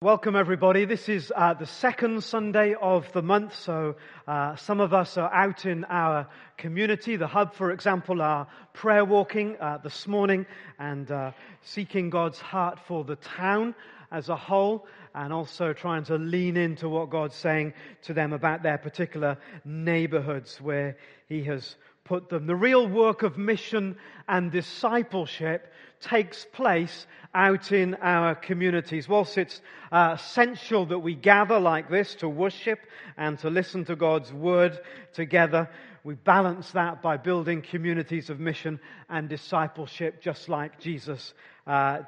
Welcome everybody. This is the second Sunday of the month, so some of us are out in our community. The Hub, for example, are prayer walking this morning and seeking God's heart for the town as a whole, and also trying to lean into what God's saying to them about their particular neighborhoods where He has put them. The real work of mission and discipleship takes place out in our communities. Whilst it's essential that we gather like this to worship and to listen to God's word together, we balance that by building communities of mission and discipleship just like Jesus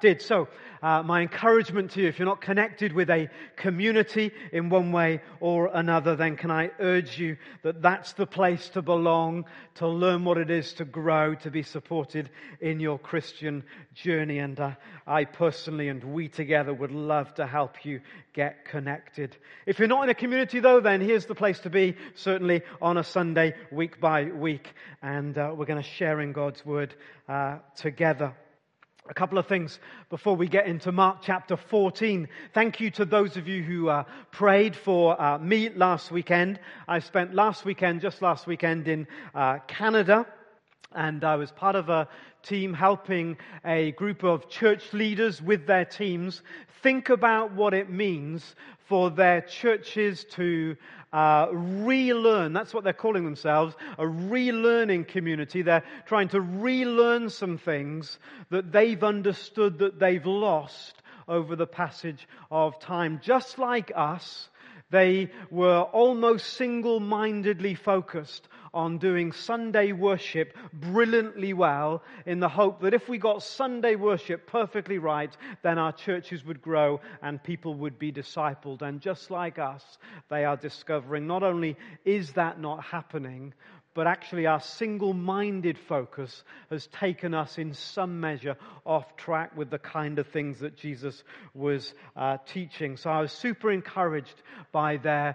did. So my encouragement to you, if you're not connected with a community in one way or another, then can I urge you that that's the place to belong, to learn what it is to grow, to be supported in your Christian journey. And I personally and we together would love to help you get connected. If you're not in a community though, then here's the place to be, certainly on a Sunday, week by week. And we're going to share in God's word together. A couple of things before we get into Mark chapter 14. Thank you to those of you who prayed for me last weekend. I spent just last weekend in Canada, and I was part of a team helping a group of church leaders with their teams think about what it means for their churches to relearn. That's what they're calling themselves, a relearning community. They're trying to relearn some things that they've understood that they've lost over the passage of time. Just like us, they were almost single-mindedly focused on doing Sunday worship brilliantly well, in the hope that if we got Sunday worship perfectly right, then our churches would grow and people would be discipled. And just like us, they are discovering not only is that not happening, but actually our single-minded focus has taken us in some measure off track with the kind of things that Jesus was teaching. So I was super encouraged by their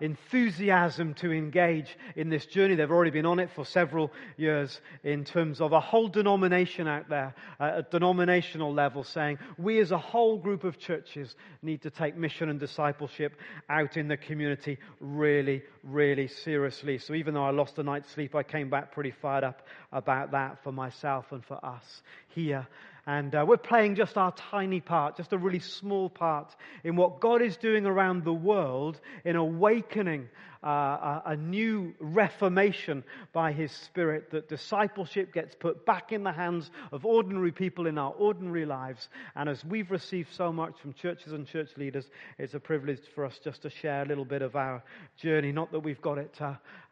enthusiasm to engage in this journey. They've already been on it for several years in terms of a whole denomination out there, at denominational level, saying we as a whole group of churches need to take mission and discipleship out in the community really, really seriously. So even though I lost a night's sleep, I came back pretty fired up about that for myself and for us here. And we're playing just our tiny part, just a really small part in what God is doing around the world in awakening a new reformation by His Spirit, that discipleship gets put back in the hands of ordinary people in our ordinary lives. And as we've received so much from churches and church leaders, it's a privilege for us just to share a little bit of our journey. Not that we've got it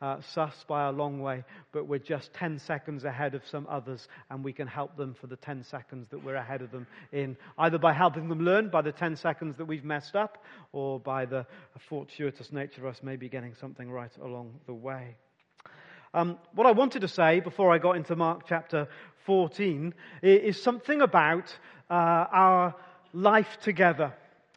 sussed by a long way, but we're just 10 seconds ahead of some others, and we can help them for the 10 seconds that we're ahead of them in, either by helping them learn by the 10 seconds that we've messed up, or by the fortuitous nature of us maybe getting something right along the way. What I wanted to say before I got into Mark chapter 14 is something about our life together.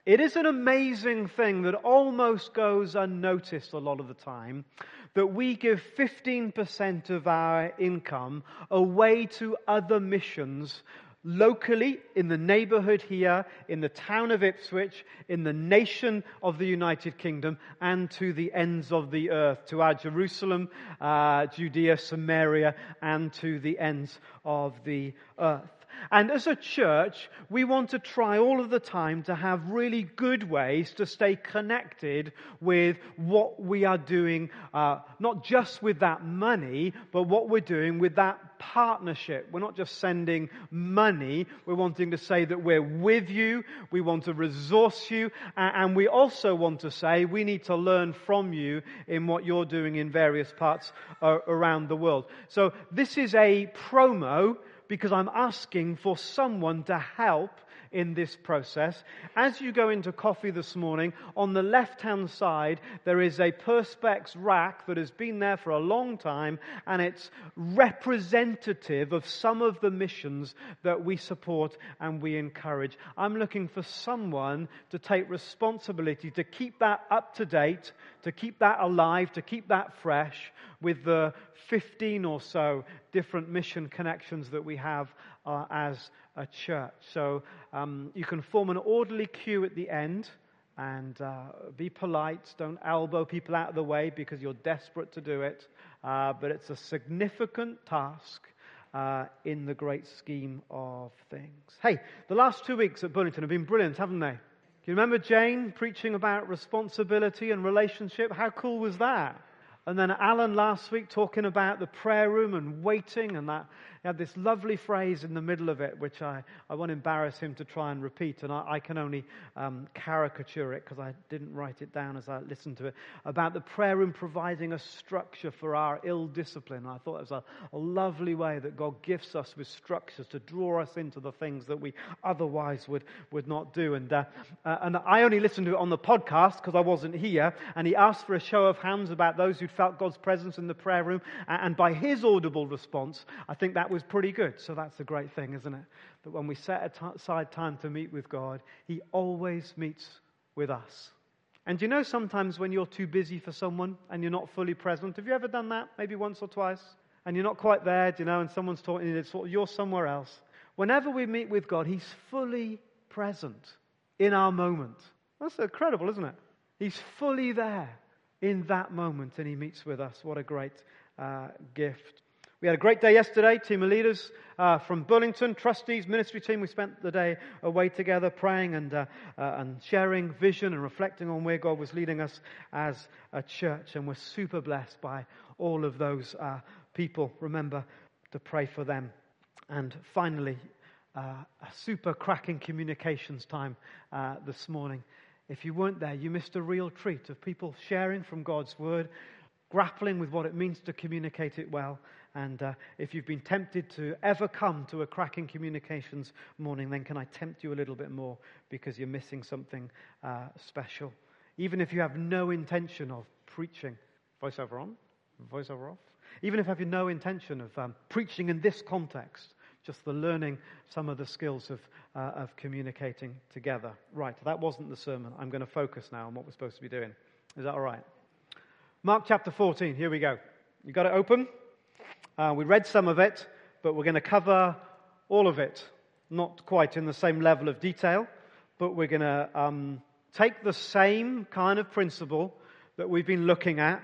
It is an amazing thing that almost goes unnoticed a lot of the time, that we give 15% of our income away to other missions locally, in the neighborhood here, in the town of Ipswich, in the nation of the United Kingdom, and to the ends of the earth, to our Jerusalem, Judea, Samaria, and to the ends of the earth. And as a church, we want to try all of the time to have really good ways to stay connected with what we are doing, not just with that money, but what we're doing with that partnership. We're not just sending money. We're wanting to say that we're with you. We want to resource you. And we also want to say we need to learn from you in what you're doing in various parts around the world. So this is a promo, because I'm asking for someone to help in this process. As you go into coffee this morning, on the left-hand side, there is a Perspex rack that has been there for a long time, and it's representative of some of the missions that we support and we encourage. I'm looking for someone to take responsibility to keep that up to date, to keep that alive, to keep that fresh with the 15 or so different mission connections that we have as a church. So you can form an orderly queue at the end and be polite. Don't elbow people out of the way because you're desperate to do it. But it's a significant task in the great scheme of things. Hey, the last 2 weeks at Burlington have been brilliant, haven't they? Do you remember Jane preaching about responsibility and relationship? How cool was that? And then Alan last week talking about the prayer room and waiting, and that he had this lovely phrase in the middle of it, which I won't embarrass him to try and repeat, and I can only caricature it because I didn't write it down as I listened to it, about the prayer room providing a structure for our ill discipline. And I thought it was a lovely way that God gifts us with structures to draw us into the things that we otherwise would not do. And I only listened to it on the podcast because I wasn't here, and he asked for a show of hands about those who'd felt God's presence in the prayer room, and by his audible response, I think that was pretty good. So that's a great thing, isn't it? That when we set aside time to meet with God, he always meets with us. And you know, sometimes when you're too busy for someone and you're not fully present, have you ever done that? Maybe once or twice, and you're not quite there, do you know, and someone's talking, and it's sort of, you're somewhere else. Whenever we meet with God, he's fully present in our moment. That's incredible, isn't it? He's fully there in that moment, and he meets with us. What a great gift. We had a great day yesterday, team of leaders from Burlington, trustees, ministry team. We spent the day away together praying and sharing vision and reflecting on where God was leading us as a church, and we're super blessed by all of those people. Remember to pray for them. And finally, a super cracking communications time this morning. If you weren't there, you missed a real treat of people sharing from God's word, grappling with what it means to communicate it well. And if you've been tempted to ever come to a cracking communications morning, then can I tempt you a little bit more, because you're missing something special. Even if you have no intention of preaching, voiceover on, voiceover off. Even if you have no intention of preaching in this context, just the learning some of the skills of communicating together. Right, that wasn't the sermon. I'm going to focus now on what we're supposed to be doing. Is that all right? Mark chapter 14, here we go. You got it open? We read some of it, but we're going to cover all of it. Not quite in the same level of detail, but we're going to take the same kind of principle that we've been looking at.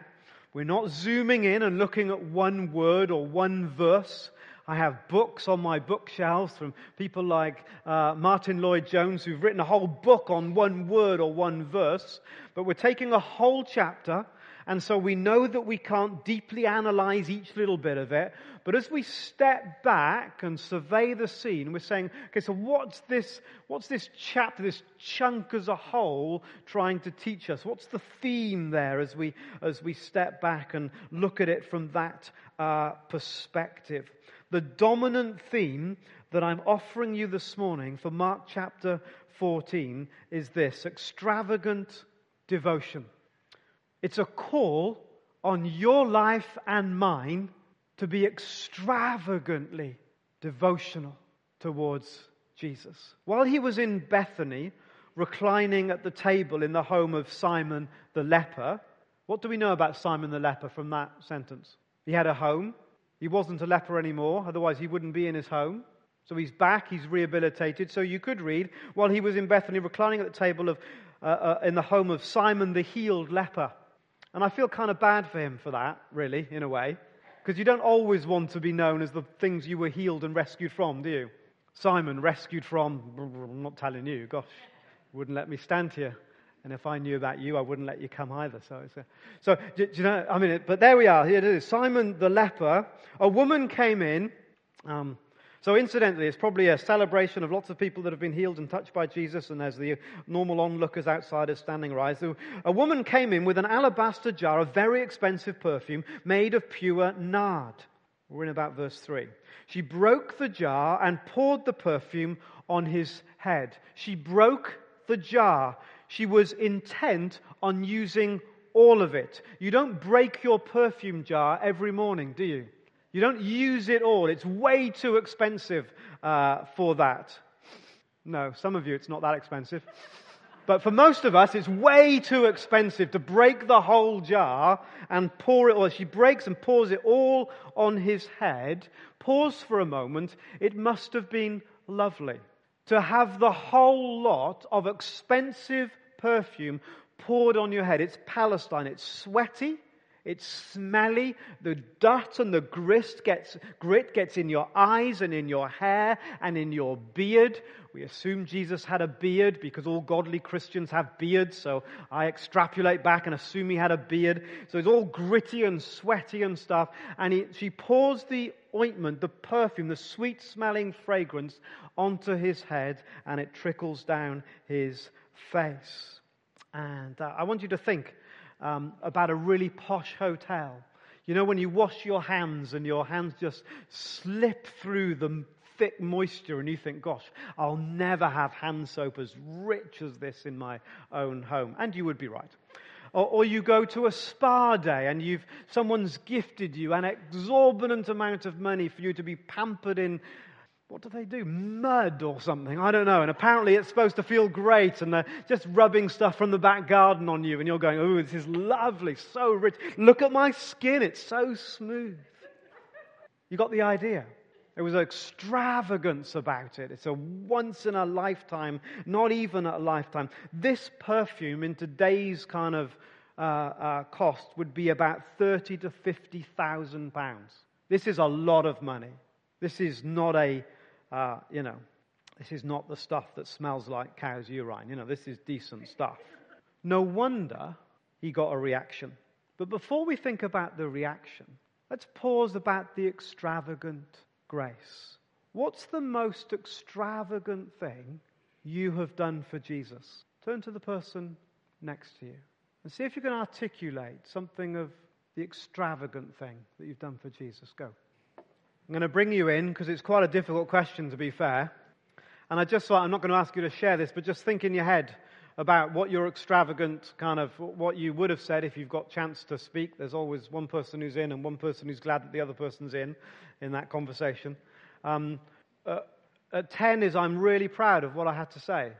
We're not zooming in and looking at one word or one verse. I have books on my bookshelves from people like Martin Lloyd Jones, who've written a whole book on one word or one verse. But we're taking a whole chapter, and so we know that we can't deeply analyze each little bit of it. But as we step back and survey the scene, we're saying, okay, so what's this chapter, this chunk as a whole, trying to teach us? What's the theme there as we step back and look at it from that perspective? The dominant theme that I'm offering you this morning for Mark chapter 14 is this: extravagant devotion. It's a call on your life and mine to be extravagantly devotional towards Jesus. While he was in Bethany, reclining at the table in the home of Simon the leper, what do we know about Simon the leper from that sentence? He had a home. He wasn't a leper anymore, otherwise he wouldn't be in his home. So he's back, he's rehabilitated. So you could read, while he was in Bethany, reclining at the table in the home of Simon the healed leper. And I feel kind of bad for him for that, really, in a way. Because you don't always want to be known as the things you were healed and rescued from, do you? Simon, rescued from, I'm not telling you, gosh, you wouldn't let me stand here. And if I knew about you, I wouldn't let you come either. So do you know, I mean, but there we are. Here it is. Simon the leper, a woman came in. So incidentally, it's probably a celebration of lots of people that have been healed and touched by Jesus. And there's the normal onlookers, outsiders standing right. So a woman came in with an alabaster jar of very expensive perfume made of pure nard. We're in about verse 3. She broke the jar and poured the perfume on his head. She broke the jar. She was intent on using all of it. You don't break your perfume jar every morning, do you? You don't use it all. It's way too expensive for that. No, some of you, it's not that expensive. But for most of us, it's way too expensive to break the whole jar and pour it all. She breaks and pours it all on his head. Pause for a moment. It must have been lovely to have the whole lot of expensive perfume poured on your head. It's Palestine. It's sweaty. It's smelly. The dirt and the grit gets in your eyes and in your hair and in your beard. We assume Jesus had a beard because all godly Christians have beards, so I extrapolate back and assume he had a beard. So it's all gritty and sweaty and stuff. And she pours the ointment, the perfume, the sweet-smelling fragrance onto his head, and it trickles down his face. And I want you to think about a really posh hotel. You know, when you wash your hands and your hands just slip through the thick moisture and you think, gosh, I'll never have hand soap as rich as this in my own home. And you would be right. Or you go to a spa day and someone's gifted you an exorbitant amount of money for you to be pampered in. What do they do? Mud or something. I don't know. And apparently it's supposed to feel great. And they're just rubbing stuff from the back garden on you. And you're going, oh, this is lovely. So rich. Look at my skin. It's so smooth. You got the idea. There was an extravagance about it. It's a once in a lifetime, not even a lifetime. This perfume in today's kind of cost would be about £30,000 to £50,000. This is a lot of money. This is not this is not the stuff that smells like cow's urine. You know, this is decent stuff. No wonder he got a reaction. But before we think about the reaction, let's pause about the extravagant grace. What's the most extravagant thing you have done for Jesus? Turn to the person next to you and see if you can articulate something of the extravagant thing that you've done for Jesus. Go. I'm going to bring you in because it's quite a difficult question, to be fair. And I'm not going to ask you to share this, but just think in your head about what your extravagant kind of, what you would have said if you've got chance to speak. There's always one person who's in and one person who's glad that the other person's in that conversation. At 10 is I'm really proud of what I had to say.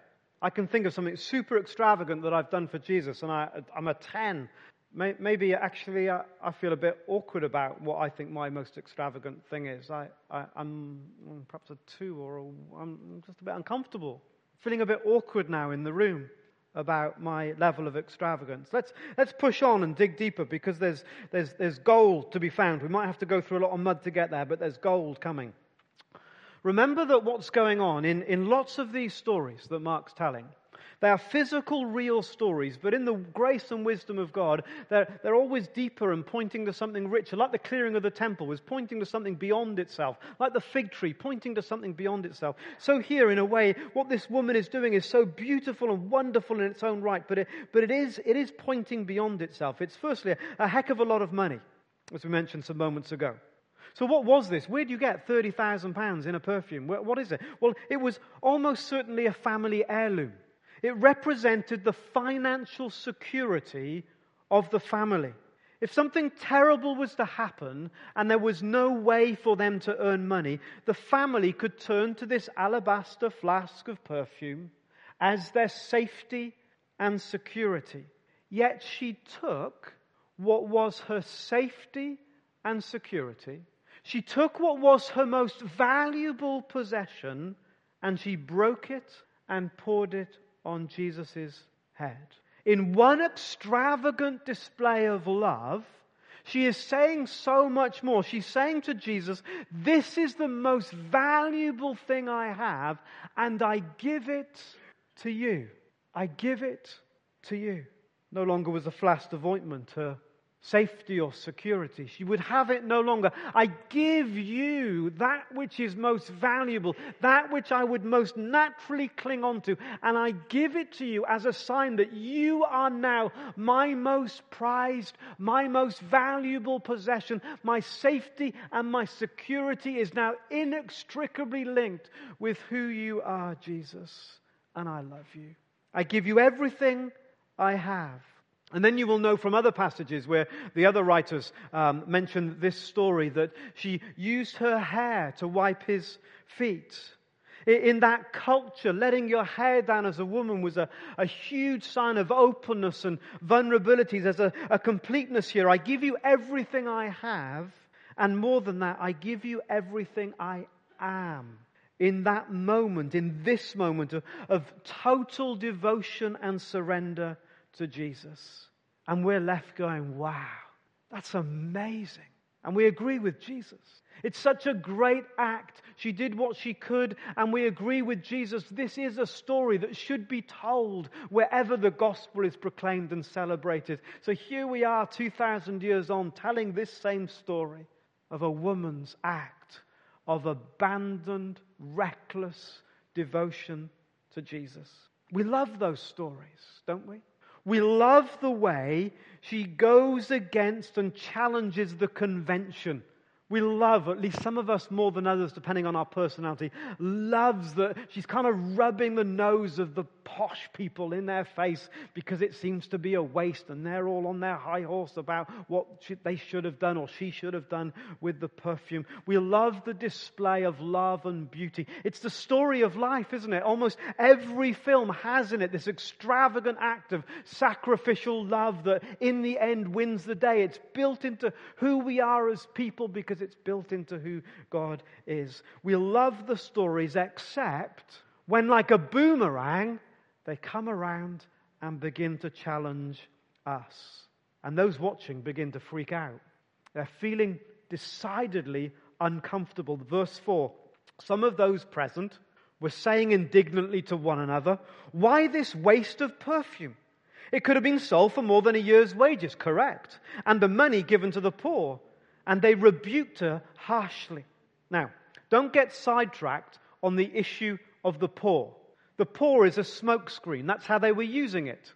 I can think of something super extravagant that I've done for Jesus, and I'm a 10. Maybe actually I feel a bit awkward about what I think my most extravagant thing is. I'm perhaps a 2 I'm just a bit uncomfortable. Feeling a bit awkward now in the room about my level of extravagance. Let's push on and dig deeper because there's gold to be found. We might have to go through a lot of mud to get there, but there's gold coming. Remember that what's going on in lots of these stories that Mark's telling, they are physical, real stories, but in the grace and wisdom of God, they're always deeper and pointing to something richer. Like the clearing of the temple was pointing to something beyond itself. Like the fig tree, pointing to something beyond itself. So here, in a way, what this woman is doing is so beautiful and wonderful in its own right, but it is pointing beyond itself. It's firstly a heck of a lot of money, as we mentioned some moments ago. So what was this? Where do you get £30,000 in a perfume? What is it? Well, it was almost certainly a family heirloom. It represented the financial security of the family. If something terrible was to happen and there was no way for them to earn money, the family could turn to this alabaster flask of perfume as their safety and security. Yet she took what was her safety and security. She took what was her most valuable possession and she broke it and poured it on Jesus' head. In one extravagant display of love, she is saying so much more. She's saying to Jesus, this is the most valuable thing I have, and I give it to you. I give it to you. No longer was a flask of ointment her safety or security. She would have it no longer. I give you that which is most valuable, that which I would most naturally cling on to, and I give it to you as a sign that you are now my most prized, my most valuable possession. My safety and my security is now inextricably linked with who you are, Jesus, and I love you. I give you everything I have. And then you will know from other passages where the other writers mention this story that she used her hair to wipe his feet. In that culture, letting your hair down as a woman was a huge sign of openness and vulnerability. There's a completeness here. I give you everything I have, and more than that, I give you everything I am. In that moment, in this moment of total devotion and surrender to Jesus. And we're left going, wow, that's amazing. And we agree with Jesus. It's such a great act. She did what she could, and we agree with Jesus. This is a story that should be told wherever the gospel is proclaimed and celebrated. So here we are 2,000 years on telling this same story of a woman's act of abandoned, reckless devotion to Jesus. We love those stories, don't we? We love the way she goes against and challenges the convention. We love, at least some of us more than others, depending on our personality, loves that she's kind of rubbing the nose of the posh people in their face because it seems to be a waste and they're all on their high horse about what they should have done or she should have done with the perfume. We love the display of love and beauty. It's the story of life, isn't it? Almost every film has in it this extravagant act of sacrificial love that in the end wins the day. It's built into who we are as people because it's built into who God is. We love the stories except when, like a boomerang, they come around and begin to challenge us. And those watching begin to freak out. They're feeling decidedly uncomfortable. Verse 4, some of those present were saying indignantly to one another, "Why this waste of perfume? It could have been sold for more than a year's wages," correct, "and the money given to the poor." And they rebuked her harshly. Now, don't get sidetracked on the issue of the poor. The poor is a smokescreen. That's how they were using it.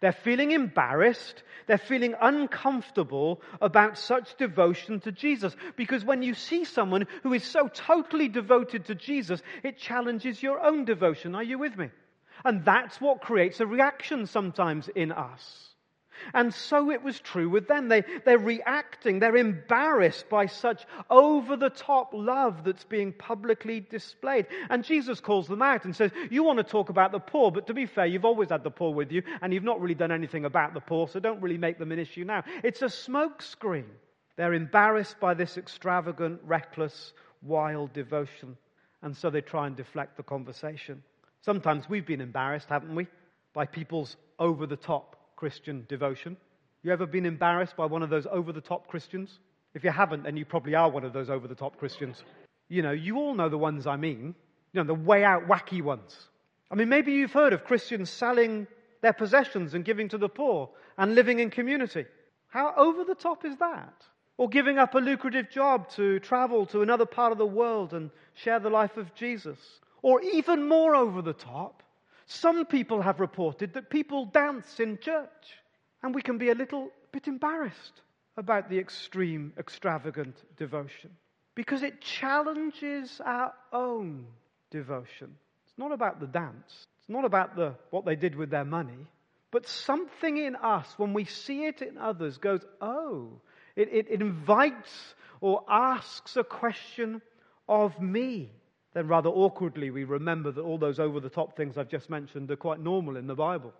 They're feeling embarrassed. They're feeling uncomfortable about such devotion to Jesus. Because when you see someone who is so totally devoted to Jesus, it challenges your own devotion. Are you with me? And that's what creates a reaction sometimes in us. And so it was true with them. They're reacting. They're embarrassed by such over-the-top love that's being publicly displayed. And Jesus calls them out and says, you want to talk about the poor, but to be fair, you've always had the poor with you, and you've not really done anything about the poor, so don't really make them an issue now. It's a smokescreen. They're embarrassed by this extravagant, reckless, wild devotion. And so they try and deflect the conversation. Sometimes we've been embarrassed, haven't we, by people's over-the-top Christian devotion. You ever been embarrassed by one of those over-the-top Christians? If you haven't, then you probably are one of those over-the-top Christians. You know, you all know the ones I mean. You know, the way-out wacky ones. I mean, maybe you've heard of Christians selling their possessions and giving to the poor and living in community. How over-the-top is that? Or giving up a lucrative job to travel to another part of the world and share the life of Jesus. Or even more over-the-top, some people have reported that people dance in church, and we can be a little bit embarrassed about the extreme, extravagant devotion because it challenges our own devotion. It's not about the dance. It's not about what they did with their money, but something in us, when we see it in others, goes, oh, it invites or asks a question of me. Then rather awkwardly we remember that all those over-the-top things I've just mentioned are quite normal in the Bible.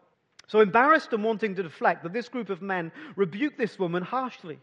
So embarrassed and wanting to deflect, that this group of men rebuked this woman harshly.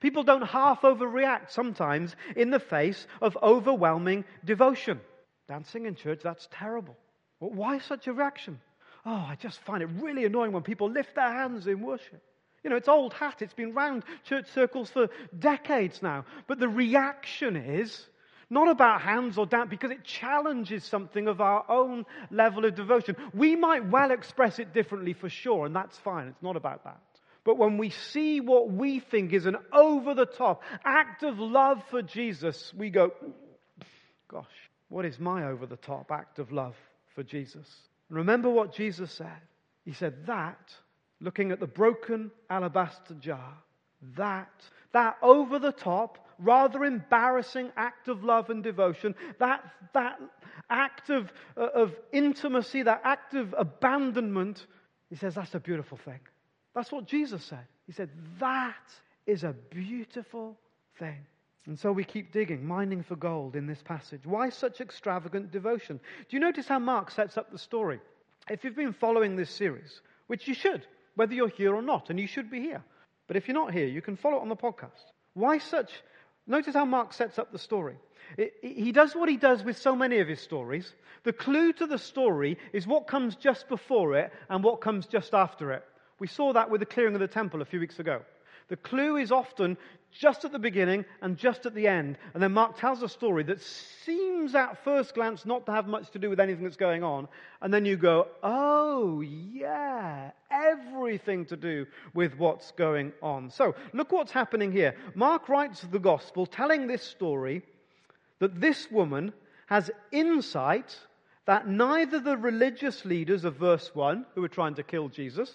People don't half overreact sometimes in the face of overwhelming devotion. Dancing in church, that's terrible. Well, why such a reaction? Oh, I just find it really annoying when people lift their hands in worship. You know, it's old hat. It's been round church circles for decades now. But the reaction is not about hands or dance, because it challenges something of our own level of devotion. We might well express it differently for sure, and that's fine. It's not about that. But when we see what we think is an over-the-top act of love for Jesus, we go, gosh, what is my over-the-top act of love for Jesus? Remember what Jesus said. He said that, looking at the broken alabaster jar, that over-the-top, rather embarrassing act of love and devotion, that act of intimacy, that act of abandonment, he says, that's a beautiful thing. That's what Jesus said. He said, that is a beautiful thing. And so we keep digging, mining for gold in this passage. Why such extravagant devotion? Do you notice how Mark sets up the story? If you've been following this series, which you should, whether you're here or not, and you should be here. But if you're not here, you can follow it on the podcast. Why such? Notice how Mark sets up the story. He does what he does with so many of his stories. The clue to the story is what comes just before it and what comes just after it. We saw that with the clearing of the temple a few weeks ago. The clue is often just at the beginning and just at the end. And then Mark tells a story that seems at first glance not to have much to do with anything that's going on. And then you go, oh yeah, everything to do with what's going on. So look what's happening here. Mark writes the gospel telling this story that this woman has insight that neither the religious leaders of verse 1, who were trying to kill Jesus,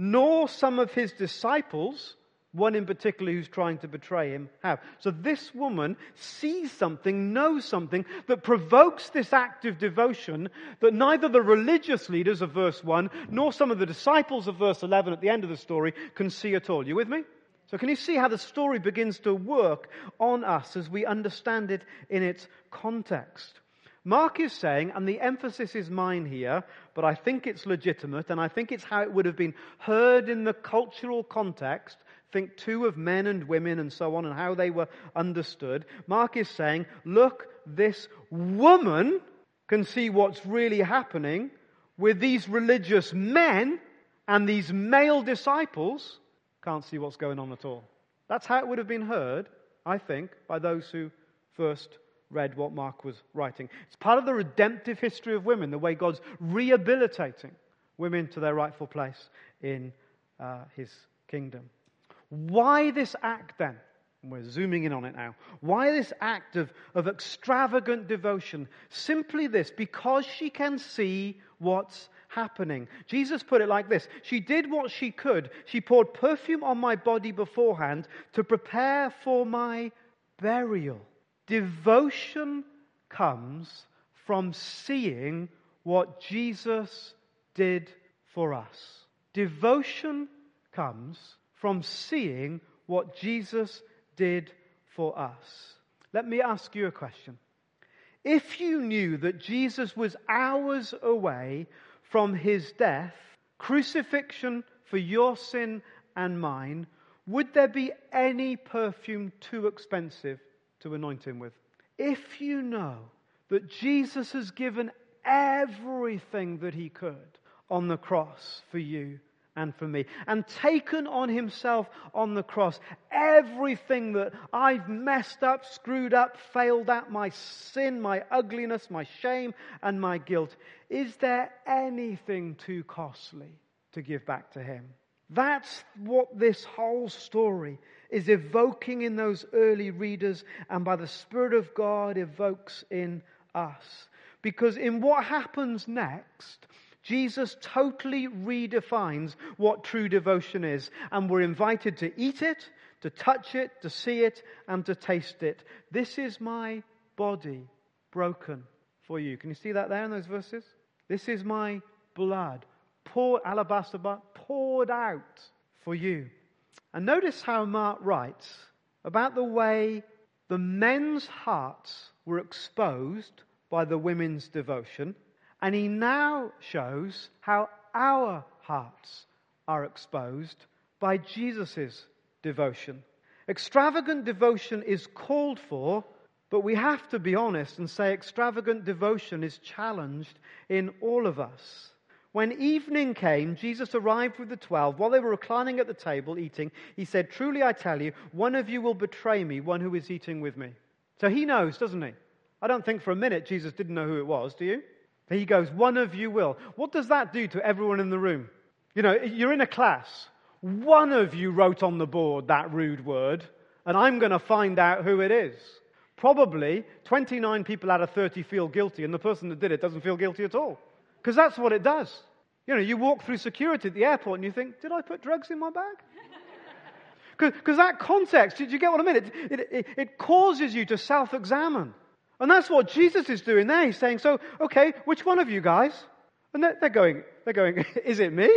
nor some of his disciples, one in particular who's trying to betray him, have. So this woman sees something, knows something that provokes this act of devotion that neither the religious leaders of verse 1 nor some of the disciples of verse 11 at the end of the story can see at all. You with me? So can you see how the story begins to work on us as we understand it in its context? Mark is saying, and the emphasis is mine here, but I think it's legitimate, and I think it's how it would have been heard in the cultural context. Think too of men and women and so on and how they were understood. Mark is saying, look, this woman can see what's really happening with these religious men, and these male disciples can't see what's going on at all. That's how it would have been heard, I think, by those who first read what Mark was writing. It's part of the redemptive history of women, the way God's rehabilitating women to their rightful place in his kingdom. Why this act then? We're zooming in on it now. Why this act of extravagant devotion? Simply this, because she can see what's happening. Jesus put it like this. She did what she could. She poured perfume on my body beforehand to prepare for my burial. Devotion comes from seeing what Jesus did for us. Devotion comes from seeing what Jesus did for us. Let me ask you a question. If you knew that Jesus was hours away from his death, crucifixion for your sin and mine, would there be any perfume too expensive to anoint him with? If you know that Jesus has given everything that he could on the cross for you, and for me, and taken on himself on the cross everything that I've messed up, screwed up, failed at, my sin, my ugliness, my shame, and my guilt. Is there anything too costly to give back to him? That's what this whole story is evoking in those early readers, and by the Spirit of God evokes in us. Because in what happens next, Jesus totally redefines what true devotion is, and we're invited to eat it, to touch it, to see it, and to taste it. This is my body broken for you. Can you see that there in those verses? This is my blood, poured out for you. And notice how Mark writes about the way the men's hearts were exposed by the women's devotion. And he now shows how our hearts are exposed by Jesus' devotion. Extravagant devotion is called for, but we have to be honest and say extravagant devotion is challenged in all of us. When evening came, Jesus arrived with the 12. While they were reclining at the table eating, he said, "Truly I tell you, one of you will betray me, one who is eating with me." So he knows, doesn't he? I don't think for a minute Jesus didn't know who it was, do you? He goes, one of you will. What does that do to everyone in the room? You know, you're in a class. One of you wrote on the board that rude word, and I'm going to find out who it is. Probably 29 people out of 30 feel guilty, and the person that did it doesn't feel guilty at all. Because that's what it does. You know, you walk through security at the airport and you think, did I put drugs in my bag? Because that context, do you get what I mean? It causes you to self-examine. And that's what Jesus is doing there. He's saying, so, okay, which one of you guys? And they're going, is it me?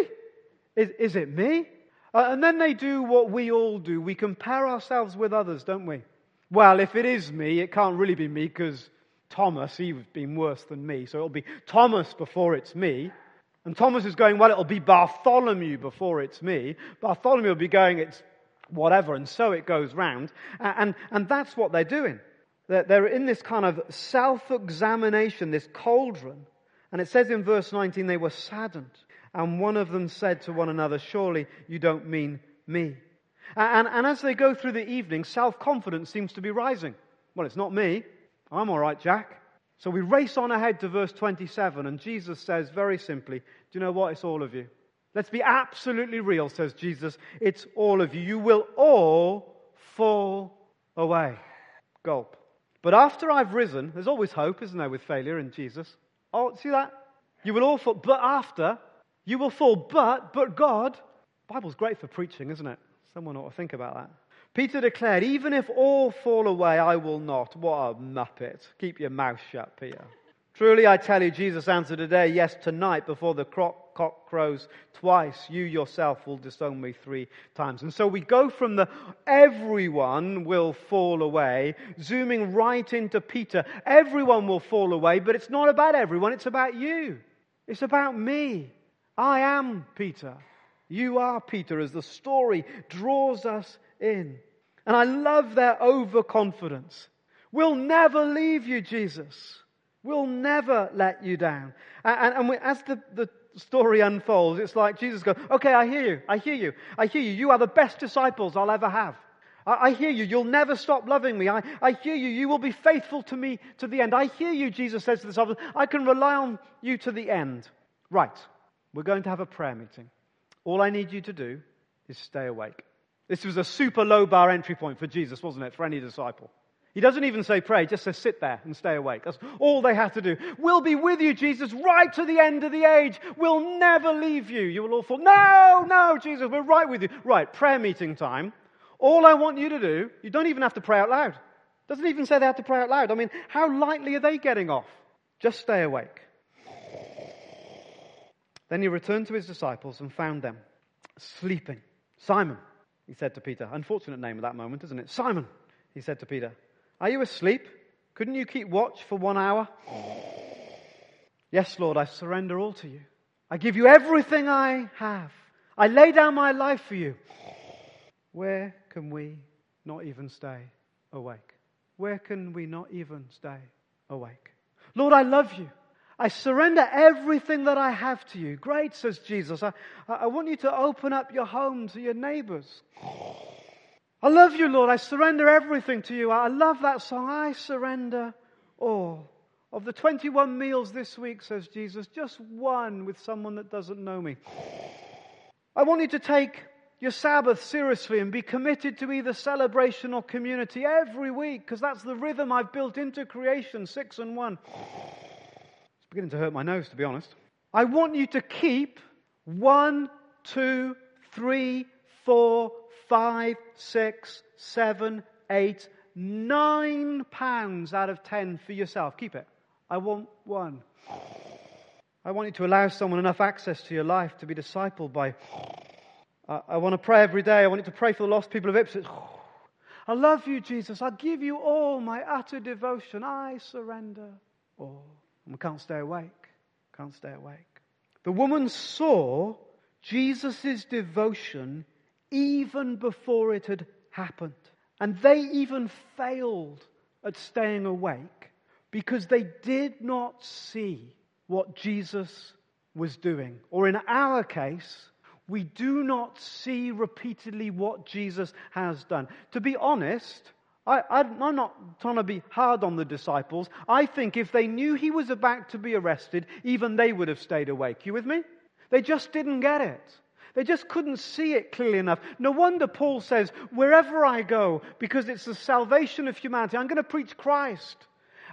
Is it me? And then they do what we all do. We compare ourselves with others, don't we? Well, if it is me, it can't really be me because Thomas, he's been worse than me. So it'll be Thomas before it's me. And Thomas is going, well, it'll be Bartholomew before it's me. Bartholomew will be going, it's whatever. And so it goes round. And that's what they're doing. They're in this kind of self-examination, this cauldron. And it says in verse 19, they were saddened. And one of them said to one another, surely you don't mean me. And as they go through the evening, self-confidence seems to be rising. Well, it's not me. I'm all right, Jack. So we race on ahead to verse 27, and Jesus says very simply, do you know what? It's all of you. Let's be absolutely real, says Jesus. It's all of you. You will all fall away. Gulp. But after I've risen, there's always hope, isn't there, with failure in Jesus? Oh, see that? You will all fall, but after... You will fall, but God. The Bible's great for preaching, isn't it? Someone ought to think about that. Peter declared, even if all fall away, I will not. What a muppet. Keep your mouth shut, Peter. Truly, I tell you, Jesus answered today, yes, tonight, before the cock crows twice, you yourself will disown me 3 times. And so we go from the everyone will fall away, zooming right into Peter. Everyone will fall away, but it's not about everyone. It's about you. It's about me. I am Peter. You are Peter, as the story draws us in. And I love their overconfidence. We'll never leave you, Jesus. We'll never let you down. And as the story unfolds, it's like Jesus goes, okay, I hear you. You are the best disciples I'll ever have. I hear you. You'll never stop loving me. I hear you. You will be faithful to me to the end. I hear you, Jesus says to the disciples. I can rely on you to the end. Right. We're going to have a prayer meeting. All I need you to do is stay awake. This was a super low bar entry point for Jesus, wasn't it? For any disciple. He doesn't even say pray, he just says sit there and stay awake. That's all they had to do. We'll be with you, Jesus, right to the end of the age. We'll never leave you. You will all fall. No, Jesus, we're right with you. Right, prayer meeting time. All I want you to do, you don't even have to pray out loud. Doesn't even say they have to pray out loud. I mean, how lightly are they getting off? Just stay awake. Then he returned to his disciples and found them sleeping. Simon, he said to Peter. Unfortunate name at that moment, isn't it? Simon, he said to Peter, are you asleep? Couldn't you keep watch for 1 hour? Yes, Lord, I surrender all to you. I give you everything I have. I lay down my life for you. Where can we not even stay awake? Where can we not even stay awake? Lord, I love you. I surrender everything that I have to you. Great, says Jesus. I want you to open up your home to your neighbors. I love you, Lord. I surrender everything to you. I love that song. I surrender all. Of the 21 meals this week, says Jesus, just one with someone that doesn't know me. I want you to take your Sabbath seriously and be committed to either celebration or community every week, because that's the rhythm I've built into creation, 6 and 1. Beginning to hurt my nose, to be honest. I want you to keep 1, 2, 3, 4, 5, 6, 7, 8, 9 pounds out of 10 for yourself. Keep it. I want 1. I want you to allow someone enough access to your life to be discipled by. I want to pray every day. I want you to pray for the lost people of Ipswich. I love you, Jesus. I give you all my utter devotion. I surrender all. And we can't stay awake. Can't stay awake. The woman saw Jesus' devotion even before it had happened. And they even failed at staying awake because they did not see what Jesus was doing. Or in our case, we do not see repeatedly what Jesus has done. To be honest, I'm not trying to be hard on the disciples. I think if they knew he was about to be arrested, even they would have stayed awake. You with me? They just didn't get it. They just couldn't see it clearly enough. No wonder Paul says, wherever I go, because it's the salvation of humanity, I'm going to preach Christ.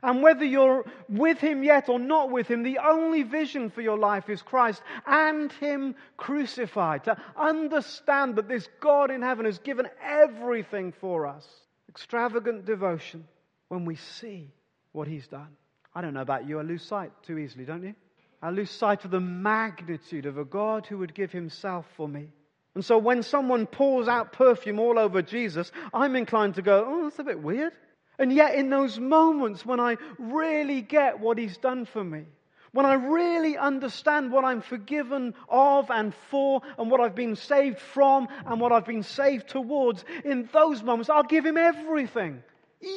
And whether you're with him yet or not with him, the only vision for your life is Christ and him crucified. To understand that this God in heaven has given everything for us. Extravagant devotion when we see what he's done. I don't know about you, I lose sight too easily, don't you? I lose sight of the magnitude of a God who would give himself for me. And so when someone pours out perfume all over Jesus, I'm inclined to go, oh, that's a bit weird. And yet in those moments when I really get what he's done for me, when I really understand what I'm forgiven of and for, and what I've been saved from, and what I've been saved towards, in those moments I'll give him everything,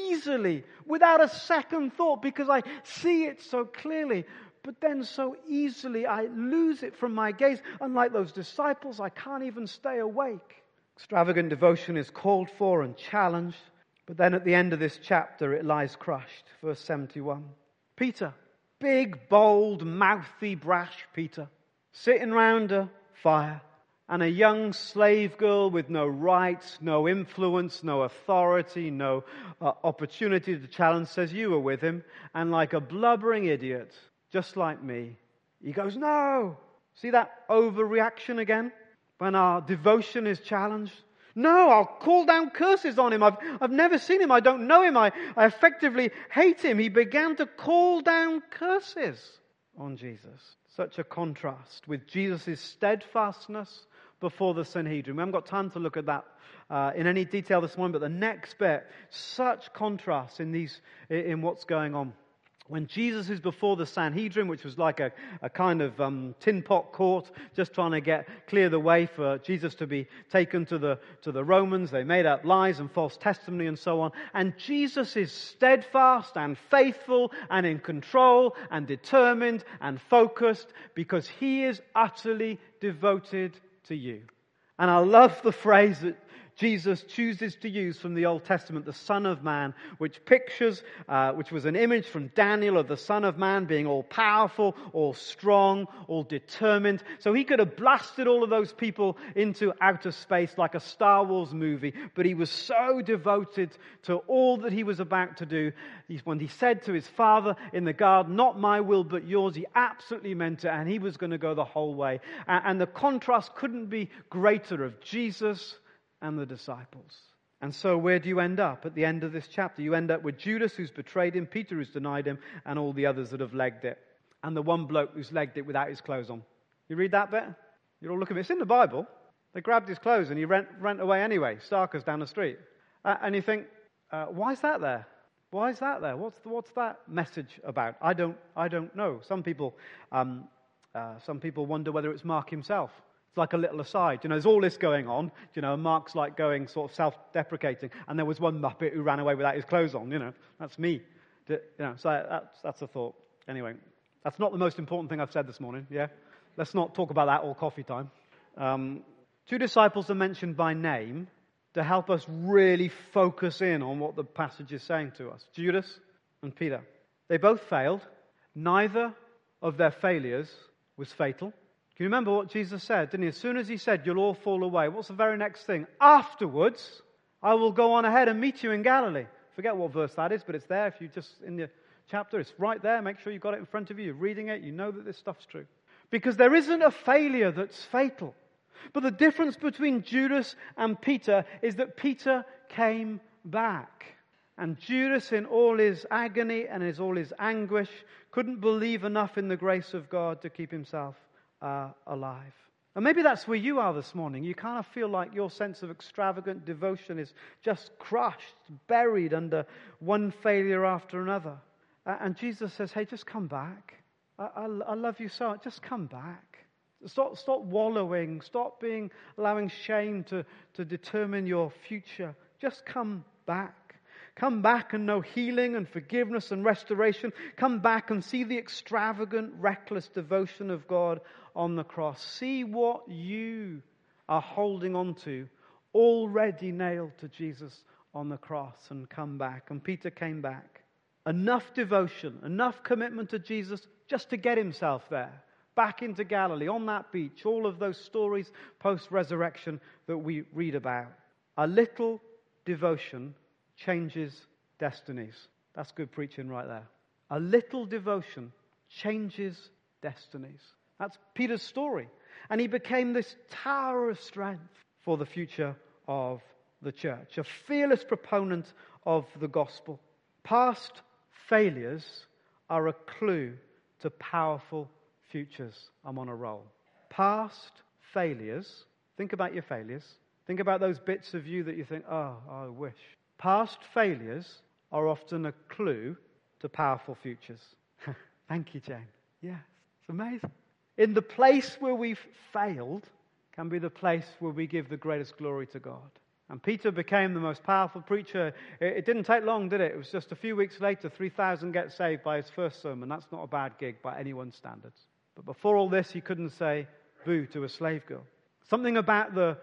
easily, without a second thought, because I see it so clearly. But then so easily I lose it from my gaze. Unlike those disciples, I can't even stay awake. Extravagant devotion is called for and challenged. But then at the end of this chapter, it lies crushed. Verse 71. Peter, big, bold, mouthy, brash Peter, sitting round a fire. And a young slave girl with no rights, no influence, no authority, no opportunity to challenge says, you were with him. And like a blubbering idiot, just like me, he goes, no. See that overreaction again? When our devotion is challenged? No, I'll call down curses on him. I've never seen him. I don't know him. I effectively hate him. He began to call down curses on Jesus. Such a contrast with Jesus' steadfastness before the Sanhedrin. We haven't got time to look at that in any detail this morning, but the next bit, such contrast in what's going on. When Jesus is before the Sanhedrin, which was like a kind of tin pot court, just trying to clear the way for Jesus to be taken to the Romans. They made up lies and false testimony and so on. And Jesus is steadfast and faithful and in control and determined and focused because he is utterly devoted to you. And I love the phrase that Jesus chooses to use from the Old Testament, the Son of Man, which was an image from Daniel of the Son of Man being all-powerful, all-strong, all-determined. So he could have blasted all of those people into outer space like a Star Wars movie, but he was so devoted to all that he was about to do. When he said to his father in the garden, not my will but yours, he absolutely meant it, and he was going to go the whole way. And the contrast couldn't be greater of Jesus and the disciples. And so where do you end up at the end of this chapter? You end up with Judas who's betrayed him, Peter who's denied him, and all the others that have legged it. And the one bloke who's legged it without his clothes on. You read that bit? You're all looking at it. It's in the Bible. They grabbed his clothes and he ran away anyway, starkers down the street. And you think, why is that there? Why is that there? What's that message about? I don't know. Some people wonder whether it's Mark himself. It's like a little aside. There's all this going on. Mark's like going sort of self-deprecating. And there was one muppet who ran away without his clothes on. That's me. So that's a thought. Anyway, that's not the most important thing I've said this morning. Yeah, let's not talk about that all coffee time. Two disciples are mentioned by name to help us really focus in on what the passage is saying to us. Judas and Peter. They both failed. Neither of their failures was fatal. You remember what Jesus said, didn't he? As soon as he said, you'll all fall away, what's the very next thing? Afterwards, I will go on ahead and meet you in Galilee. Forget what verse that is, but it's there. If you just, in the chapter, it's right there. Make sure you've got it in front of you. You're reading it. You know that this stuff's true. Because there isn't a failure that's fatal. But the difference between Judas and Peter is that Peter came back. And Judas, in all his agony and all his anguish, couldn't believe enough in the grace of God to keep himself alive. And maybe that's where you are this morning. You kind of feel like your sense of extravagant devotion is just crushed, buried under one failure after another. And Jesus says, hey, just come back. I love you so much. Just come back. Stop wallowing. Stop allowing shame to determine your future. Just come back. Come back and know healing and forgiveness and restoration. Come back and see the extravagant, reckless devotion of God on the cross. See what you are holding on to, already nailed to Jesus on the cross, and come back. And Peter came back. Enough devotion, enough commitment to Jesus just to get himself there, back into Galilee, on that beach, all of those stories post-resurrection that we read about. A little devotion changes destinies. That's good preaching right there. A little devotion changes destinies. That's Peter's story. And he became this tower of strength for the future of the church, a fearless proponent of the gospel. Past failures are a clue to powerful futures. I'm on a roll. Past failures, think about your failures. Think about those bits of you that you think, oh, I wish. Past failures are often a clue to powerful futures. Thank you, Jane. Yeah, it's amazing. In the place where we've failed can be the place where we give the greatest glory to God. And Peter became the most powerful preacher. It didn't take long, did it? It was just a few weeks later, 3,000 get saved by his first sermon. That's not a bad gig by anyone's standards. But before all this, he couldn't say boo to a slave girl. Something about the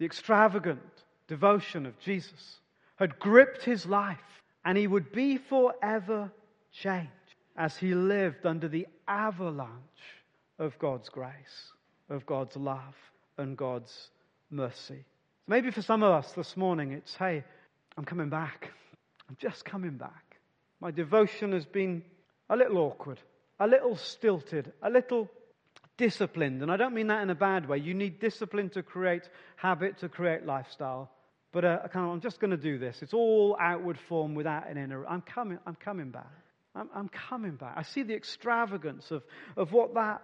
extravagant devotion of Jesus had gripped his life, and he would be forever changed as he lived under the avalanche of God's grace, of God's love, and God's mercy. Maybe for some of us this morning, it's, hey, I'm coming back. I'm just coming back. My devotion has been a little awkward, a little stilted, a little disciplined. And I don't mean that in a bad way. You need discipline to create habit, to create lifestyle. But I'm just going to do this. It's all outward form without an inner. I'm coming back. I'm coming back. I see the extravagance of what that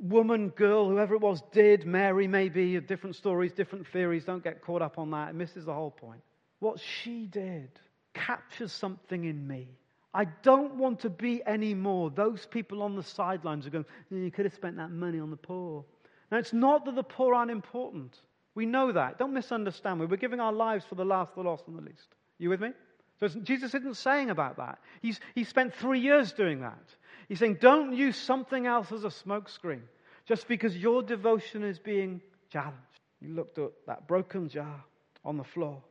woman, girl, whoever it was, did. Mary, maybe, different stories, different theories. Don't get caught up on that. It misses the whole point. What she did captures something in me. I don't want to be any more. Those people on the sidelines are going, you could have spent that money on the poor. Now, it's not that the poor aren't important. We know that. Don't misunderstand me. We're giving our lives for the last, the lost, and the least. You with me? So Jesus isn't saying about that. He spent 3 years doing that. He's saying, don't use something else as a smokescreen just because your devotion is being challenged. He looked at that broken jar on the floor,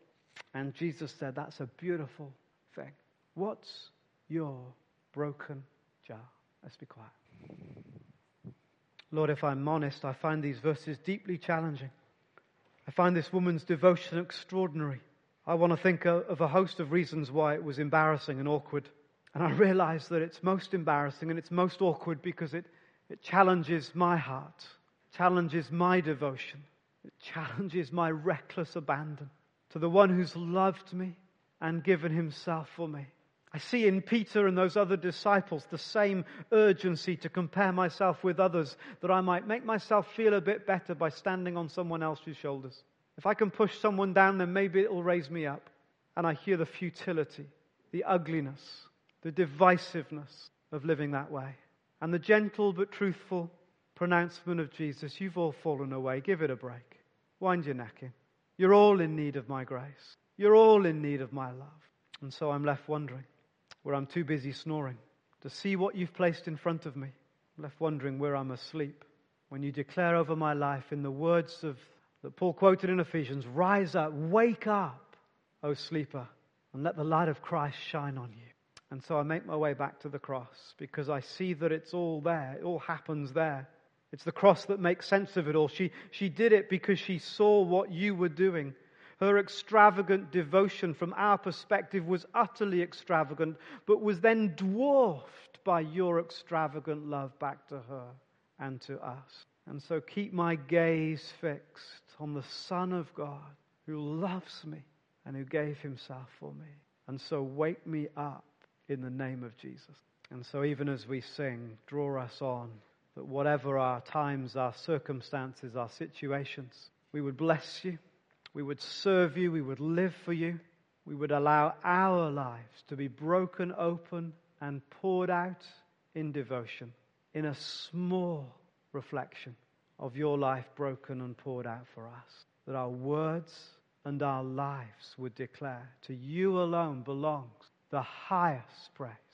and Jesus said, that's a beautiful thing. What's your broken jar? Let's be quiet. Lord, if I'm honest, I find these verses deeply challenging. I find this woman's devotion extraordinary. I want to think of a host of reasons why it was embarrassing and awkward. And I realize that it's most embarrassing and it's most awkward because it challenges my heart, challenges my devotion, it challenges my reckless abandon to the one who's loved me and given himself for me. I see in Peter and those other disciples the same urgency to compare myself with others that I might make myself feel a bit better by standing on someone else's shoulders. If I can push someone down, then maybe it will raise me up. And I hear the futility, the ugliness, the divisiveness of living that way. And the gentle but truthful pronouncement of Jesus, you've all fallen away, give it a break. Wind your neck in. You're all in need of my grace. You're all in need of my love. And so I'm left wondering where I'm too busy snoring to see what you've placed in front of me. I'm left wondering where I'm asleep when you declare over my life in the words of that Paul quoted in Ephesians, rise up, wake up, O sleeper, and let the light of Christ shine on you. And so I make my way back to the cross because I see that it's all there. It all happens there. It's the cross that makes sense of it all. She did it because she saw what you were doing. Her extravagant devotion from our perspective was utterly extravagant, but was then dwarfed by your extravagant love back to her and to us. And so keep my gaze fixed on the Son of God who loves me and who gave himself for me. And so wake me up in the name of Jesus. And so even as we sing, draw us on, that whatever our times, our circumstances, our situations, we would bless you, we would serve you, we would live for you, we would allow our lives to be broken open and poured out in devotion, in a small reflection of your life broken and poured out for us, that our words and our lives would declare to you alone belongs the highest praise